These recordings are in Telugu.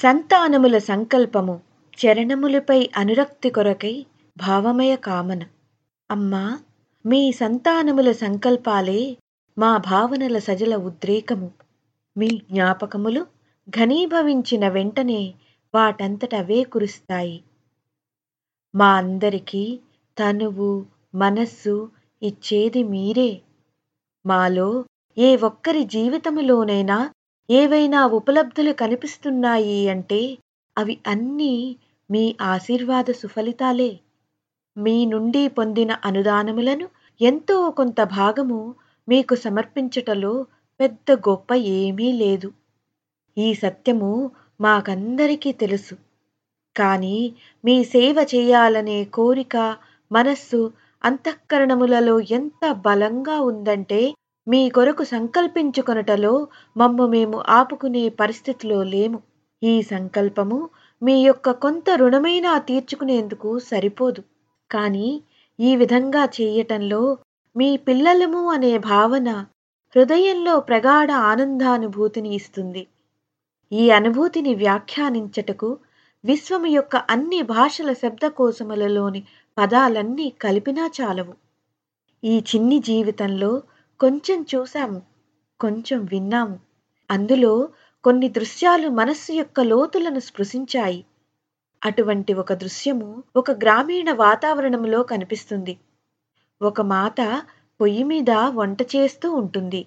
సంతానముల సంకల్పము చరణములపై అనురక్తి కొరకై భావమయ కామన. అమ్మా, మీ సంతానముల సంకల్పాలే మా భావనల సజల ఉద్రేకము. మీ జ్ఞాపకములు ఘనీభవించిన వెంటనే వాటంతటవే కురుస్తాయి. మా అందరికీ తనువు మనస్సు ఇచ్చేది మీరే. మాలో ఏ ఒక్కరి జీవితములోనైనా ఏవైనా ఉపలబ్ధులు కనిపిస్తున్నాయి అంటే అవి అన్నీ మీ ఆశీర్వాద సుఫలితాలే. మీ నుండి పొందిన అనుదానములను ఎంతో కొంత భాగము మీకు సమర్పించటలో పెద్ద గొప్ప ఏమీ లేదు. ఈ సత్యము మాకందరికీ తెలుసు. కానీ మీ సేవ చేయాలనే కోరిక మనస్సు అంతఃకరణములలో ఎంత బలంగా ఉందంటే మీ కొరకు సంకల్పించుకొనటలో మమ్ము మేము ఆపుకునే పరిస్థితిలో లేము. ఈ సంకల్పము మీ యొక్క కొంత రుణమైనా తీర్చుకునేందుకు సరిపోదు. కానీ ఈ విధంగా చేయటంలో మీ పిల్లలము అనే భావన హృదయంలో ప్రగాఢ ఆనందానుభూతిని ఇస్తుంది. ఈ అనుభూతిని వ్యాఖ్యానించటకు విశ్వము యొక్క అన్ని భాషల శబ్దకోశములలోని పదాలన్నీ కలిపినా చాలవు. ఈ చిన్ని జీవితంలో కొంచెం చూశాము, కొంచెం విన్నాము. అందులో కొన్ని దృశ్యాలు మనస్సు యొక్క లోతులను స్పృశించాయి. అటువంటి ఒక దృశ్యము ఒక గ్రామీణ వాతావరణంలో కనిపిస్తుంది. ఒక మాత పొయ్యి మీద వంట చేస్తూ ఉంటుంది.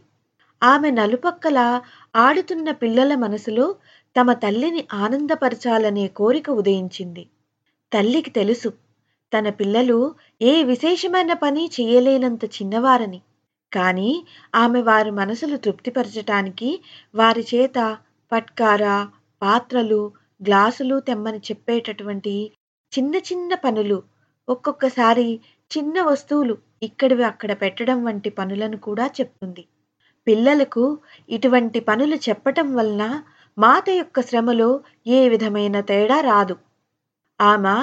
ఆమె నలుపక్కల ఆడుతున్న పిల్లల మనసులో తమ తల్లిని ఆనందపరచాలనే కోరిక ఉదయించింది. తల్లికి తెలుసు తన పిల్లలు ఏ విశేషమైన పని చేయలేనంత చిన్నవారని. కానీ ఆమె వారి మనసులు తృప్తిపరచటానికి వారి చేత పట్కారా, పాత్రలు, గ్లాసులు తెమ్మని చెప్పేటటువంటి చిన్న చిన్న పనులు, ఒక్కొక్కసారి చిన్న వస్తువులు ఇక్కడివి అక్కడ పెట్టడం వంటి పనులను కూడా చెప్తుంది. పిల్లలకు ఇటువంటి పనులు చెప్పటం వలన మాత యొక్క శ్రమలో ఏ విధమైన తేడా రాదు. ఆమె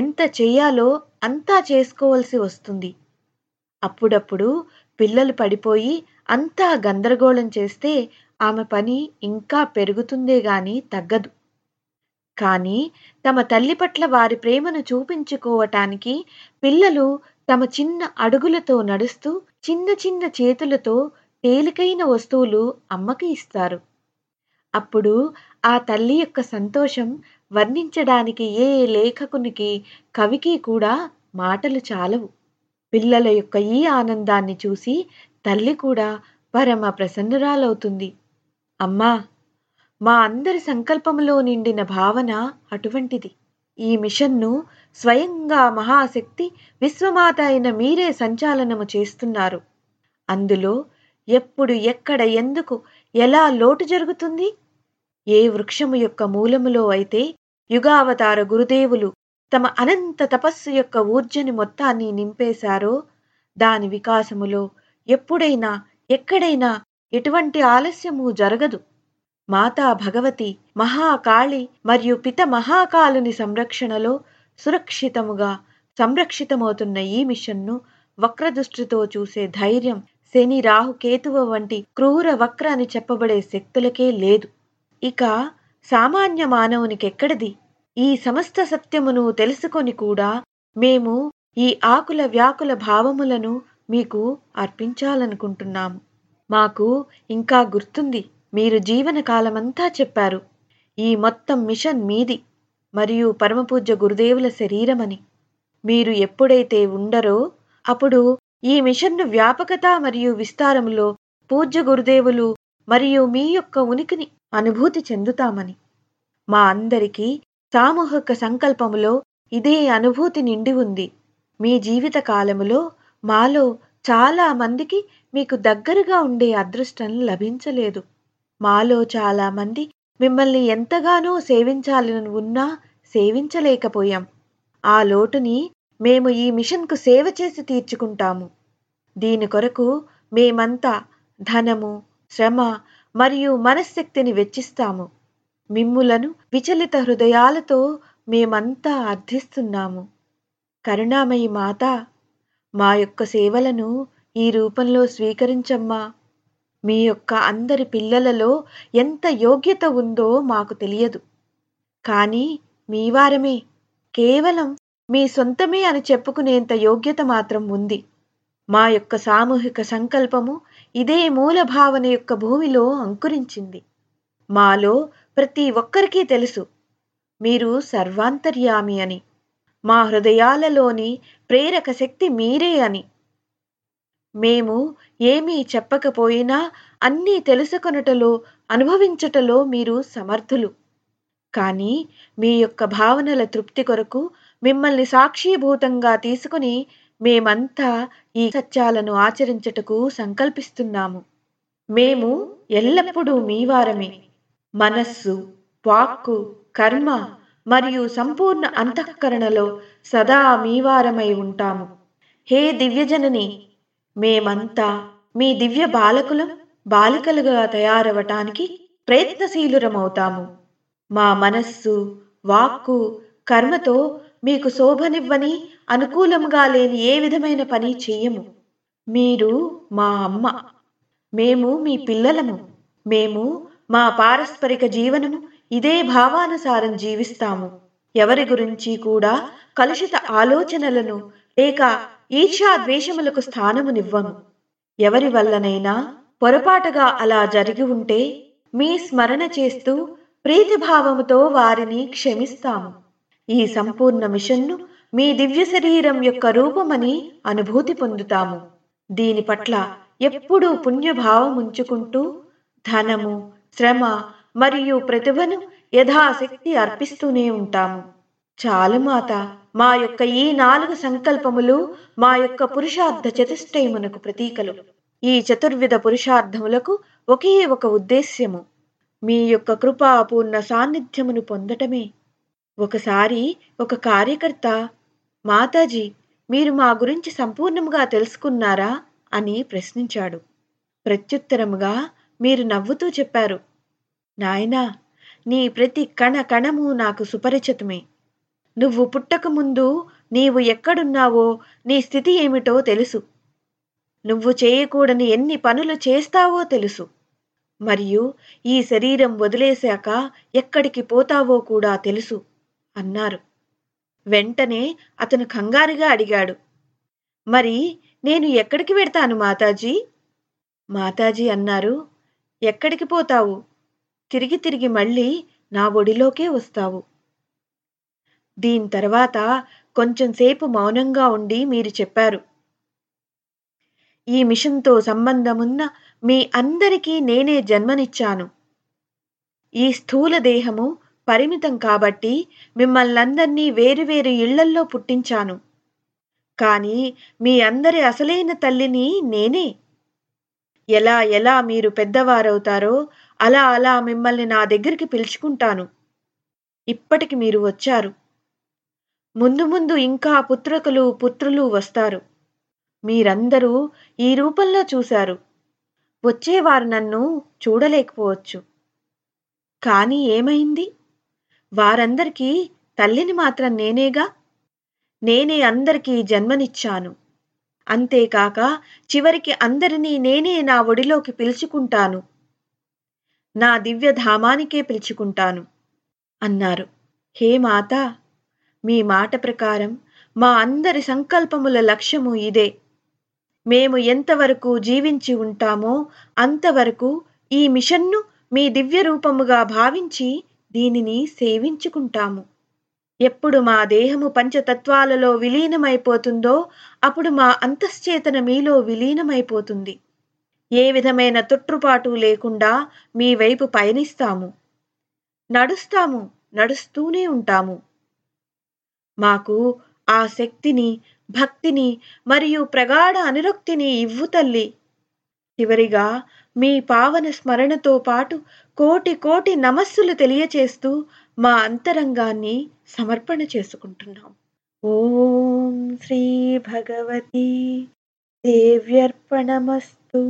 ఎంత చేయాలో అంతా చేసుకోవలసి వస్తుంది. అప్పుడప్పుడు పిల్లలు పడిపోయి అంతా గందరగోళం చేస్తే ఆమె పని ఇంకా పెరుగుతుందే గాని తగ్గదు. కానీ తమ తల్లి పట్ల వారి ప్రేమను చూపించుకోవటానికి పిల్లలు తమ చిన్న అడుగులతో నడుస్తూ చిన్న చిన్న చేతులతో తేలికైన వస్తువులు అమ్మకి ఇస్తారు. అప్పుడు ఆ తల్లి యొక్క సంతోషం వర్ణించడానికి ఏ లేఖకునికి, కవికి కూడా మాటలు చాలవు. పిల్లల యొక్క ఈ ఆనందాన్ని చూసి తల్లి కూడా పరమ ప్రసన్నురాలవుతుంది. అమ్మా, మా అందరి సంకల్పంలో నిండిన భావన అటువంటిది. ఈ మిషన్ను స్వయంగా మహాశక్తి విశ్వమాత అయిన మీరే సంచాలనము చేస్తున్నారు. అందులో ఎప్పుడు, ఎక్కడ, ఎందుకు, ఎలా లోటు జరుగుతుంది? ఏ వృక్షము యొక్క మూలములో అయితే యుగావతార గురుదేవులు తమ అనంత తపస్సు యొక్క ఊర్జని మొత్తాన్ని నింపేశారో దాని వికాసములో ఎప్పుడైనా, ఎక్కడైనా ఎటువంటి ఆలస్యము జరగదు. మాతా భగవతి, మహాకాళి మరియు పిత మహాకాలుని సంరక్షణలో సురక్షితముగా సంరక్షితమవుతున్న ఈ మిషన్ను వక్రదృష్టితో చూసే ధైర్యం శని, రాహు, కేతువ వంటి క్రూర వక్ర అని చెప్పబడే శక్తులకే లేదు. ఇక సామాన్య మానవునికెక్కడది? ఈ సమస్త సత్యమును తెలుసుకొని కూడా మేము ఈ ఆకుల వ్యాకుల భావములను మీకు అర్పించాలనుకుంటున్నాము. మాకు ఇంకా గుర్తుంది, మీరు జీవనకాలమంతా చెప్పారు ఈ మొత్తం మిషన్ మీది మరియు పరమపూజ్య గురుదేవుల శరీరమని. మీరు ఎప్పుడైతే ఉండరో అప్పుడు ఈ మిషన్ను వ్యాపకత మరియు విస్తారములో పూజ్య గురుదేవులు మరియు మీ యొక్క ఉనికిని అనుభూతి చెందుతామని. మా అందరికీ సామూహిక సంకల్పములో ఇదే అనుభూతి నిండి ఉంది. మీ జీవిత కాలములో మాలో చాలా మందికి మీకు దగ్గరగా ఉండే అదృష్టం లభించలేదు. మాలో చాలామంది మిమ్మల్ని ఎంతగానో సేవించాలని ఉన్నా సేవించలేకపోయాం. ఆ లోటుని మేము ఈ మిషన్కు సేవ చేసి తీర్చుకుంటాము. దీని కొరకు మేమంతా ధనము, శ్రమ మరియు మనశ్శక్తిని వెచ్చిస్తాము. మిమ్ములను విచలిత హృదయాలతో మేమంతా అర్థిస్తున్నాము. కరుణామయి మాత, మా యొక్క సేవలను ఈ రూపంలో స్వీకరించమ్మా. మీ యొక్క అందరి పిల్లలలో ఎంత యోగ్యత ఉందో మాకు తెలియదు. కానీ మీవారమే, కేవలం మీ సొంతమే అని చెప్పుకునేంత యోగ్యత మాత్రం ఉంది. మా యొక్క సామూహిక సంకల్పము ఇదే మూల భావన యొక్క భూమిలో అంకురించింది. మాలో ప్రతి ఒక్కరికీ తెలుసు మీరు సర్వాంతర్యామి అని, మా హృదయాలలోని ప్రేరక శక్తి మీరే అని. మేము ఏమీ చెప్పకపోయినా అన్నీ తెలుసుకొనుటలో, అనుభవించుటలో మీరు సమర్థులు. కానీ మీ యొక్క భావనల తృప్తి కొరకు మిమ్మల్ని సాక్షీభూతంగా తీసుకుని మేమంతా ఈ సత్యాలను ఆచరించుటకు సంకల్పిస్తున్నాము. మేము ఎల్లప్పుడూ మీవారమే. మనస్సు, వాక్కు, కర్మ మరియు సంపూర్ణ అంతఃకరణలో సదా మీవారమై ఉంటాము. హే దివ్యజనని, మేమంతా మీ దివ్య బాలకులం, బాలికలుగా తయారవటానికి ప్రయత్నశీలురమవుతాము. మా మనస్సు, వాక్కు, కర్మతో మీకు శోభనివ్వని, అనుకూలంగా లేని ఏ విధమైన పని చెయ్యము. మీరు మా అమ్మ, మేము మీ పిల్లలము. మేము మా పారస్పరిక జీవనము ఇదే భావానుసారం జీవిస్తాము. ఎవరి గురించి కూడా కలుషిత ఆలోచనలను లేక ఈర్ష్యాద్వేషములకు స్థానమునివ్వము. ఎవరి వల్లనైనా పొరపాటుగా అలా జరిగి ఉంటే మీ స్మరణ చేస్తూ ప్రీతిభావముతో వారిని క్షమిస్తాము. ఈ సంపూర్ణ మిషన్ను మీ దివ్య శరీరం యొక్క రూపమని అనుభూతి పొందుతాము. దీని పట్ల ఎప్పుడూ పుణ్యభావం ఉంచుకుంటూ ధనము, శ్రమ మరియు ప్రతిభను యథాశక్తి అర్పిస్తూనే ఉంటాము. చాలు మాత, మా యొక్క ఈ 4 సంకల్పములు మా యొక్క పురుషార్థ చతుష్టయమునకు ప్రతీకలు. ఈ చతుర్విధ పురుషార్థములకు ఒకే ఒక ఉద్దేశ్యము, మీ యొక్క కృపాపూర్ణ సాన్నిధ్యమును పొందటమే. ఒకసారి ఒక కార్యకర్త, మాతాజీ మీరు మా గురించి సంపూర్ణంగా తెలుసుకున్నారా అని ప్రశ్నించాడు. ప్రత్యుత్తరముగా మీరు నవ్వుతూ చెప్పారు, నాయనా నీ ప్రతి కణ కణము నాకు సుపరిచితమే. నువ్వు పుట్టకముందు నీవు ఎక్కడున్నావో, నీ స్థితి ఏమిటో తెలుసు. నువ్వు చేయకూడని ఎన్ని పనులు చేస్తావో తెలుసు. మరియు ఈ శరీరం వదిలేశాక ఎక్కడికి పోతావో కూడా తెలుసు అన్నారు. వెంటనే అతను కంగారుగా అడిగాడు, మరి నేను ఎక్కడికి వెళ్తాను మాతాజీ? మాతాజీ అన్నారు, ఎక్కడికి పోతావు? తిరిగి తిరిగి మళ్ళీ నా ఒడిలోకే వస్తావు. దీని తర్వాత కొంచెంసేపు మౌనంగా ఉండి మీరు చెప్పారు, ఈ మిషన్తో సంబంధమున్న మీ అందరికీ నేనే జన్మనిచ్చాను. ఈ స్థూల దేహము పరిమితం కాబట్టి మిమ్మల్నందరినీ వేరువేరు ఇళ్లల్లో పుట్టించాను. కానీ మీ అందరి అసలైన తల్లిని నేనే. ఎలా ఎలా మీరు పెద్దవారవుతారో అలా అలా మిమ్మల్ని నా దగ్గరికి పిలుచుకుంటాను. ఇప్పటికి మీరు వచ్చారు. ముందు ముందు ఇంకా పుత్రకులు, పుత్రులు వస్తారు. మీరందరూ ఈ రూపంలో చూశారు. వచ్చేవారు నన్ను చూడలేకపోవచ్చు. కానీ ఏమైంది? వారందరికీ తల్లిని మాత్రం నేనేగా. నేనే అందరికీ జన్మనిచ్చాను. అంతేకాక చివరికి అందరినీ నేనే నా ఒడిలోకి పిలుచుకుంటాను, నా దివ్యధామానికే పిలుచుకుంటాను అన్నారు. హే మాత, మీ మాట ప్రకారం మా అందరి సంకల్పముల లక్ష్యము ఇదే. మేము ఎంతవరకు జీవించి ఉంటామో అంతవరకు ఈ మిషన్ను మీ దివ్య రూపముగా భావించి దీనిని సేవించుకుంటాము. ఎప్పుడు మా దేహము పంచతత్వాలలో విలీనమైపోతుందో అప్పుడు మా అంతశ్చేతన మీలో విలీనమైపోతుంది. ఏ విధమైన తొట్టుపాటు లేకుండా మీ వైపు పయనిస్తాము. నడుస్తాము, నడుస్తూనే ఉంటాము. మాకు ఆ శక్తిని, భక్తిని మరియు ప్రగాఢ అనురక్తిని ఇవ్వు తల్లి. చివరిగా మీ పావన స్మరణతో పాటు కోటి కోటి నమస్సులు తెలియచేస్తూ మా అంతరంగాన్ని సమర్పణ చేసుకుంటున్నాం. ఓం శ్రీ భగవతి దేవ్యర్పణమస్తు.